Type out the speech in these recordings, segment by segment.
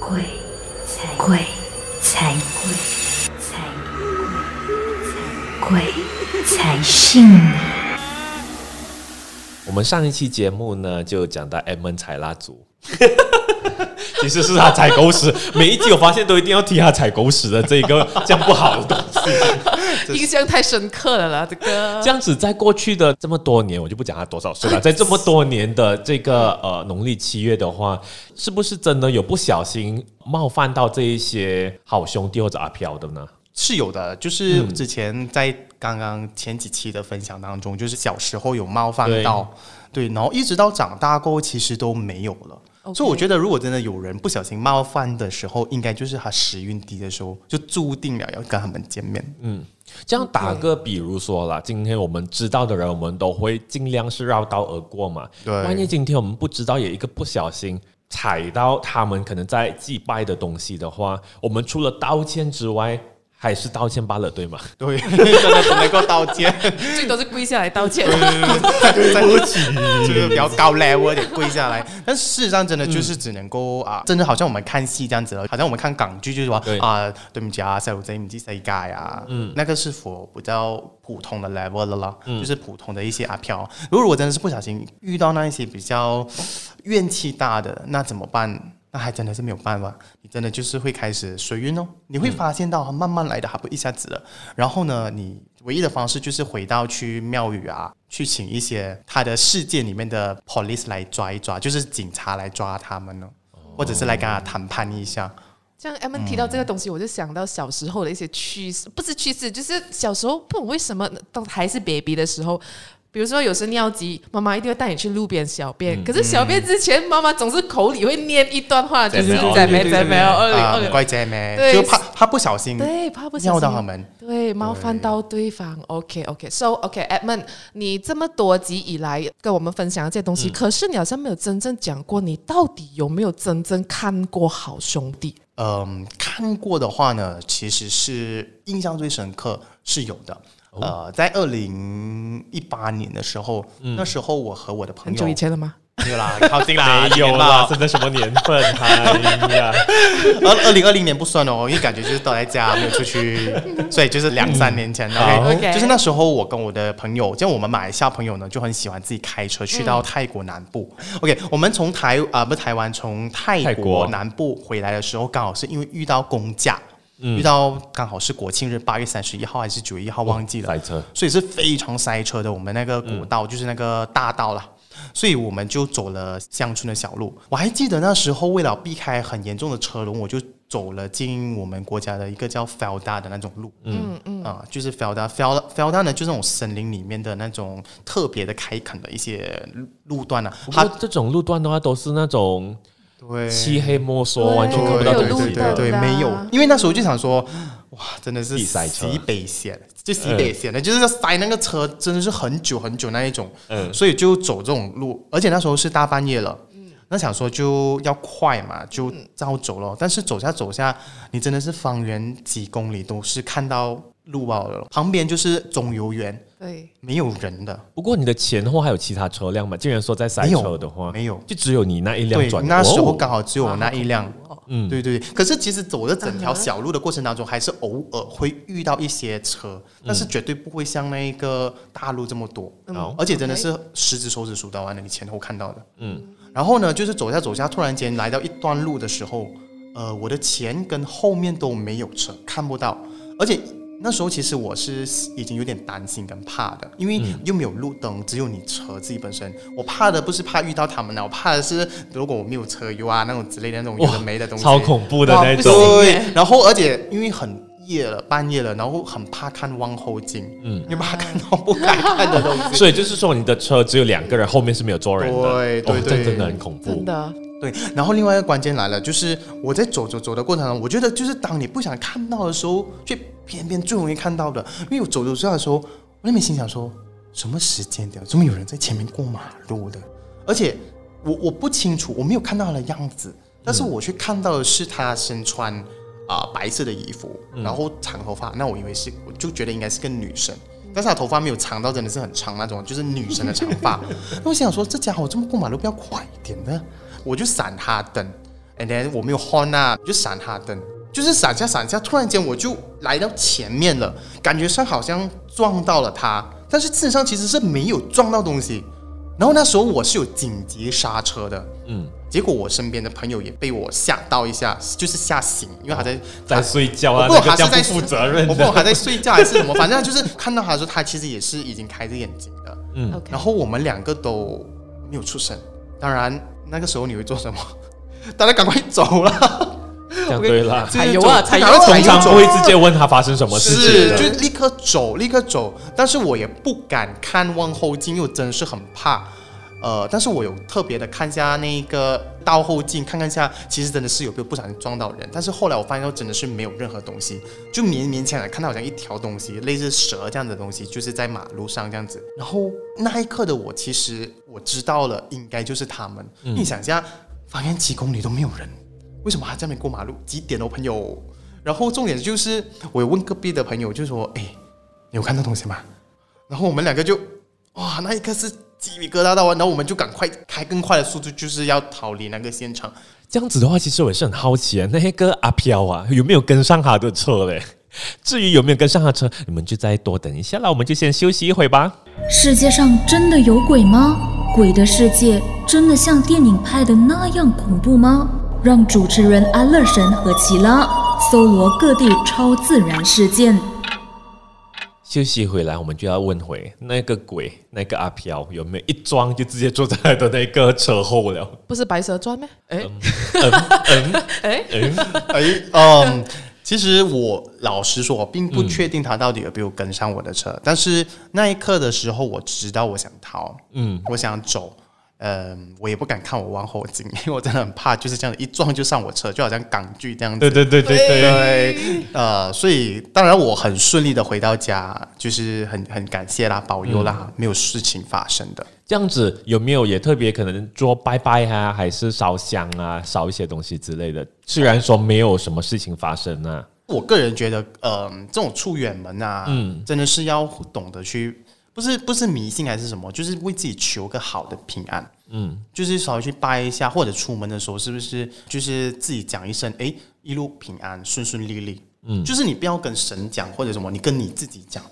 鬼才信你。我们上一期节目呢，就讲到 Edmonds 踩蜡烛，其实是他踩狗屎。每一集我发现都一定要提他踩狗屎的这个这样不好的东西，印象太深刻了啦。这个这样子，在过去的这么多年，我就不讲他多少岁了，在这么多年的这个农历7月的话，是不是真的有不小心冒犯到这一些好兄弟或者阿飘的呢？是有的，就是之前在刚刚前几期的分享当中，就是小时候有冒犯到，对，然后一直到长大过后其实都没有了。Okay. 所以我觉得如果真的有人不小心冒犯的时候，应该就是他时运低的时候，就注定了要跟他们见面。嗯，这样打个比如说啦，今天我们知道的人，我们都会尽量是绕道而过嘛。对，万一今天我们不知道，也一个不小心踩到他们可能在祭拜的东西的话，我们除了道歉之外，还是道歉罢了，对吗？对，真的只能够道歉，最多是跪下来道歉。对不起，就是比较高 level 一点跪下来。但事实上，真的就是只能够真的好像我们看戏这样子了，好像我们看港剧就是说对不起啊，細路仔唔知世界啊，那个是否比较普通的 level 了啦？就是普通的一些阿飘。如果真的是不小心遇到那一些比较怨气大的，那怎么办？那还真的是没有办法，你真的就是会开始随运哦。你会发现到慢慢来的，还不一下子的。然后呢，你唯一的方式就是回到去庙宇啊，去请一些他的世界里面的 police 来抓一抓，就是警察来抓他们哦，或者是来跟他谈判一下。像 Edmonds 提到这个东西，我就想到小时候的一些趋势，不是趋势，就是小时候不懂为什么到还是 baby 的时候。比如说有时尿急，妈妈一定会带你去路边小便，可是小便之前，妈妈总是口里会念一段话，就是姐妹怪姐妹，就怕不小心尿到他们，对，冒犯到对方。 OK， Edmonds， 你这么多集以来跟我们分享这些东西，可是你好像没有真正讲过你到底有没有真正看过好兄弟。看过的话呢，其实是印象最深刻是有的。在2018年的时候，那时候我和我的朋友，很久以前了吗？没有啦，靠近啦，没有啦，真的什么年份？哎呀，2020年不算哦，因为感觉就是都在家没有出去，所以就是2-3年前。OK， 就是那时候我跟我的朋友，像我们马来西亚朋友呢，就很喜欢自己开车去到泰国南部。OK， 我们从台湾从泰国南部回来的时候，刚好是因为遇到公假。遇到刚好是国庆日，8月31号还是9月1号忘记了，塞车，所以是非常塞车的。我们那个国道就是那个大道啦，所以我们就走了乡村的小路。我还记得那时候为了避开很严重的车龙，我就走了进我们国家的一个叫 Felda 的那种路，就是 Felda 呢，就是那种森林里面的那种特别的开垦的一些路段啊。它这种路段的话，都是那种。对，漆黑摸索，完全看不到东西。对，没有。因为那时候就想说，哇，真的是西北险，就西北险的，就是塞那个车，真的是很久很久那一种。所以就走这种路，而且那时候是大半夜了。那想说就要快嘛，就照走了。但是走下，你真的是方圆几公里都是看到路啊，旁边就是中游园，对，没有人的。不过你的前后还有其他车辆嘛？既然说在塞车的话，没有，就只有你那一辆转。对，那时候刚好只有我那一辆。对。可是其实走的整条小路的过程当中，还是偶尔会遇到一些车，但是绝对不会像那个大路这么多。而且真的是10只手指数到完了，你前后看到的。然后呢，就是走下，突然间来到一段路的时候，我的前跟后面都没有车，看不到，而且。那时候其实我是已经有点担心跟怕的，因为又没有路灯，只有你车自己本身。我怕的不是怕遇到他们了，我怕的是如果我没有车油啊那种之类的那种有的没的东西，超恐怖的那种。对，然后而且因为很夜了，半夜了，然后很怕看望后镜，你怕看到不该看的东西。所以就是说你的车只有2个人，后面是没有坐人的。对，真的很恐怖，真的。对，然后另外一个关键来了，就是我在走的过程中，我觉得就是当你不想看到的时候，却偏偏最容易看到的。因为我走的时候，我那边心想说，什么时间点，怎么有人在前面过马路的？而且我不清楚，我没有看到他的样子，但是我却看到的是他身穿白色的衣服，然后长头发，那我就觉得应该是个女生。但是他头发没有长到真的是很长那种，就是女生的长发。那我想说，这家伙这么过马路，不要快一点呢？我就闪他灯， and then 我没有 horn 啊，就闪哈灯，就是闪下闪下，突然间我就来到前面了，感觉上好像撞到了他，但是事实上其实是没有撞到东西。然后那时候我是有紧急刹车的，结果我身边的朋友也被我吓到一下，就是吓醒，因为他在睡觉啊，那个叫不负责任的。我不知道他在睡觉还是什么，反正就是看到他的时候，他其实也是已经开着眼睛的。然后我们两个都没有出声。当然那个时候你会做什么？当然赶快走了。对啦，还有啊，还有通常不会直接问他发生什么事情，是就立刻走，立刻走。但是我也不敢看望后镜，因为我真的是很怕。但是我有特别的看一下那个倒后镜，看看一下，其实真的是有没有不小心撞到人。但是后来我发现到真的是没有任何东西，就勉强的看到好像一条东西，类似蛇这样的东西，就是在马路上这样子。然后那一刻的我，其实我知道了，应该就是他们。你想一下，方圆几公里都没有人，为什么还在那边过马路？几点哦，朋友？然后重点就是，我问隔壁的朋友，就说：“哎，你有看到东西吗？”然后我们两个就，哇，那一刻是。鸡皮疙瘩到完，然后我们就赶快开更快的速度，就是要逃离那个现场。这样子的话，其实我也是很好奇的，那个阿飘啊，有没有跟上他的车嘞？至于有没有跟上他的车，你们就再多等一下啦，我们就先休息一会吧。世界上真的有鬼吗？鬼的世界真的像电影拍的那样恐怖吗？让主持人安乐神和奇拉搜罗各地超自然事件。休息回来，我们就要问回那个鬼，那个阿飘有没有一撞就直接坐在他的那个车后了？不是白蛇传咩？其实我老实说，我并不确定他到底有没有跟上我的车，但是那一刻的时候，我知道我想逃，我想走。我也不敢看我往后镜，因为我真的很怕，就是这样一撞就上我车，就好像港剧这样子。对。所以当然我很顺利的回到家，就是很感谢啦，保佑啦，没有事情发生的。这样子有没有也特别可能做拜拜啊，还是烧香啊，烧一些东西之类的？虽然说没有什么事情发生啊，我个人觉得，这种出远门啊，真的是要懂得去。不是迷信还是什么，就是为自己求个好的平安。就是稍微去拜一下，或者出门的时候是不是就是自己讲一声，哎，一路平安，顺顺利利。就是你不要跟神讲或者什么，你跟你自己讲。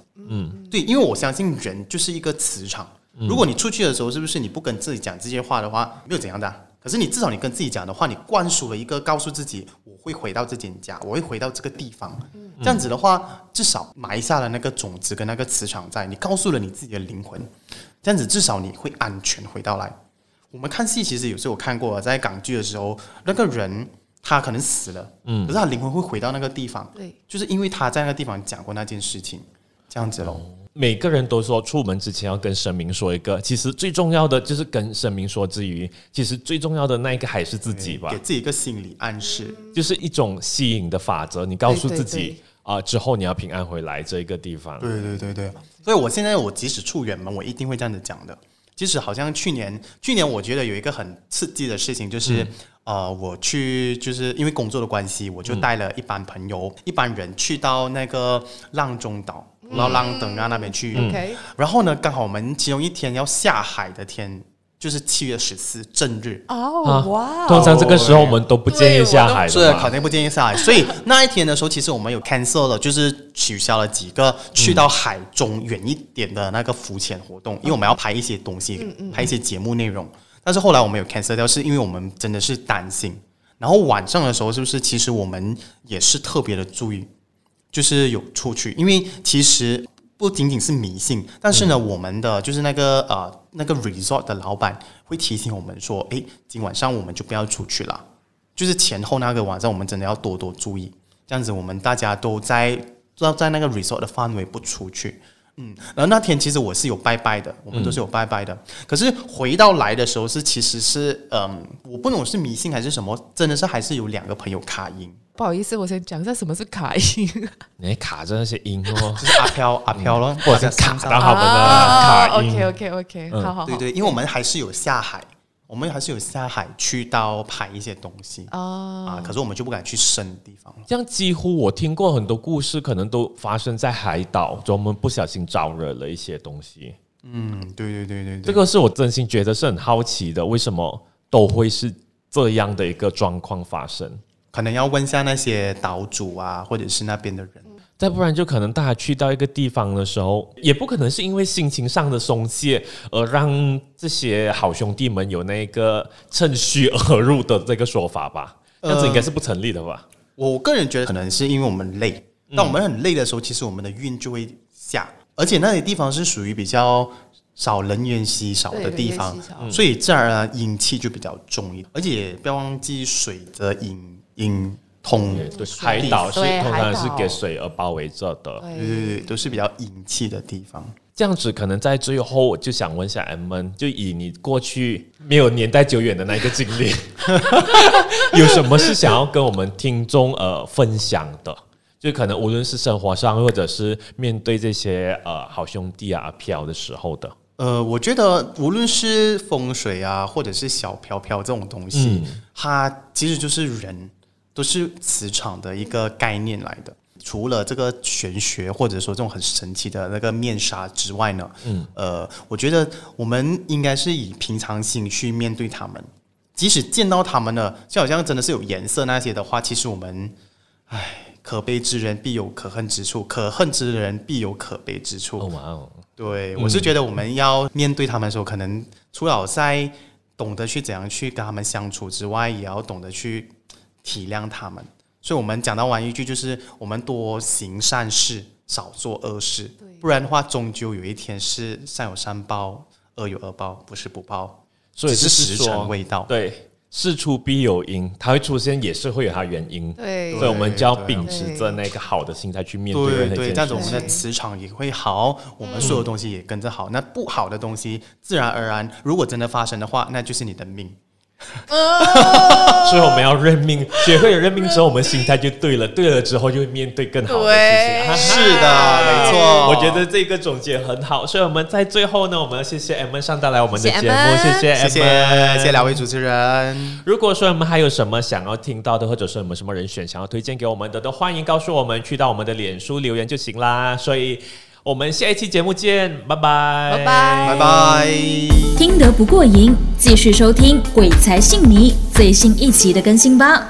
对，因为我相信人就是一个磁场。如果你出去的时候是不是你不跟自己讲这些话的话，没有怎样的啊。可是你至少你跟自己讲的话，你灌输了一个告诉自己，我会回到这间家，我会回到这个地方。这样子的话，至少埋下了那个种子跟那个磁场在，你告诉了你自己的灵魂，这样子至少你会安全回到来。我们看戏其实有时候我看过，在港剧的时候，那个人他可能死了，可是他灵魂会回到那个地方，就是因为他在那个地方讲过那件事情，这样子咯。每个人都说出门之前要跟神明说一个，其实最重要的就是跟神明说之余，其实最重要的那一个还是自己吧，给自己一个心理暗示，就是一种吸引的法则。你告诉自己之后你要平安回来这一个地方。对。所以我现在即使出远门，我一定会这样子讲的。即使好像去年我觉得有一个很刺激的事情，就是我去就是因为工作的关系，我就带了一班朋友、一班人去到那个浪中岛。然后浪登啊那边去，然后呢，刚好我们其中一天要下海的天，就是7月14正日。通常这个时候我们都不建议下海的，是肯定不建议下海。所以那一天的时候，其实我们有 cancel 了，就是取消了几个去到海中远一点的那个浮潜活动，因为我们要拍一些东西，拍一些节目内容。但是后来我们有 cancel 掉，是因为我们真的是担心。然后晚上的时候，是不是其实我们也是特别的注意？就是有出去，因为其实不仅仅是迷信，但是呢，我们的就是那个 resort 的老板会提醒我们说，哎，今晚上我们就不要出去了，就是前后那个晚上我们真的要多多注意，这样子我们大家都在那个 resort 的范围不出去。然后那天其实我是有拜拜的，我们都是有拜拜的。可是回到来的时候是其实是我不懂是迷信还是什么，真的是还是有两个朋友卡音。不好意思，我先讲一下什么是卡音。你卡着那些音哦，就是阿飘咯，或者卡到他们的卡音。OK， 好。对，因为我们还是有下海。我们还是有下海去到拍一些东西可是我们就不敢去深的地方了。这样几乎我听过很多故事，可能都发生在海岛，就我们不小心招惹了一些东西。对，这个是我真心觉得是很好奇的，为什么都会是这样的一个状况发生。可能要问一下那些岛主啊，或者是那边的人。再不然就可能大家去到一个地方的时候，也不可能是因为心情上的松懈而让这些好兄弟们有那个趁虚而入的这个说法吧，这样子应该是不成立的吧。我个人觉得可能是因为我们累，当我们很累的时候，其实我们的运就会下，而且那些地方是属于比较少人烟稀少的地方，所以自然而然阴气就比较重一点。而且不要忘记水的阴通，海岛是通常是给水而包围着的，对，都是比较阴气的地方。这样子可能在最后，我就想问一下 Edmond， 就以你过去没有年代久远的那个经历有什么是想要跟我们听众分享的，就可能无论是生活上或者是面对这些好兄弟啊飘的时候的。我觉得无论是风水啊或者是小飘飘这种东西，它其实就是人都是磁场的一个概念来的。除了这个玄学或者说这种很神奇的那个面纱之外呢，我觉得我们应该是以平常心去面对他们。即使见到他们了，就好像真的是有颜色那些的话，其实我们可悲之人必有可恨之处，可恨之人必有可悲之处。哦哇哦，对，我是觉得我们要面对他们的时候，可能除了在懂得去怎样去跟他们相处之外，也要懂得去体谅他们。所以我们讲到完一句，就是我们多行善事，少做恶事，不然的话终究有一天是善有善报，恶有恶报，不是不报，所以是时辰未到。对，事出必有因，它会出现也是会有它原因，对，所以我们就要秉持着那个好的心态去面对任何一件事。对，这样子我们的磁场也会好，我们所有东西也跟着好，那不好的东西自然而然如果真的发生的话，那就是你的命所以我们要认命，学会了认命之后，我们心态就对了，对了之后就会面对更好的事情。是的，没错。我觉得这个总结很好，所以我们在最后呢，我们要谢谢 Edmond 上到来我们的节目，谢谢两位主持人。如果说我们还有什么想要听到的，或者说我们什么人选想要推荐给我们的，都欢迎告诉我们，去到我们的脸书留言就行啦。所以我们下一期节目见，拜拜，拜拜，拜拜。听得不过瘾，继续收听《鬼才信你》最新一期的更新吧。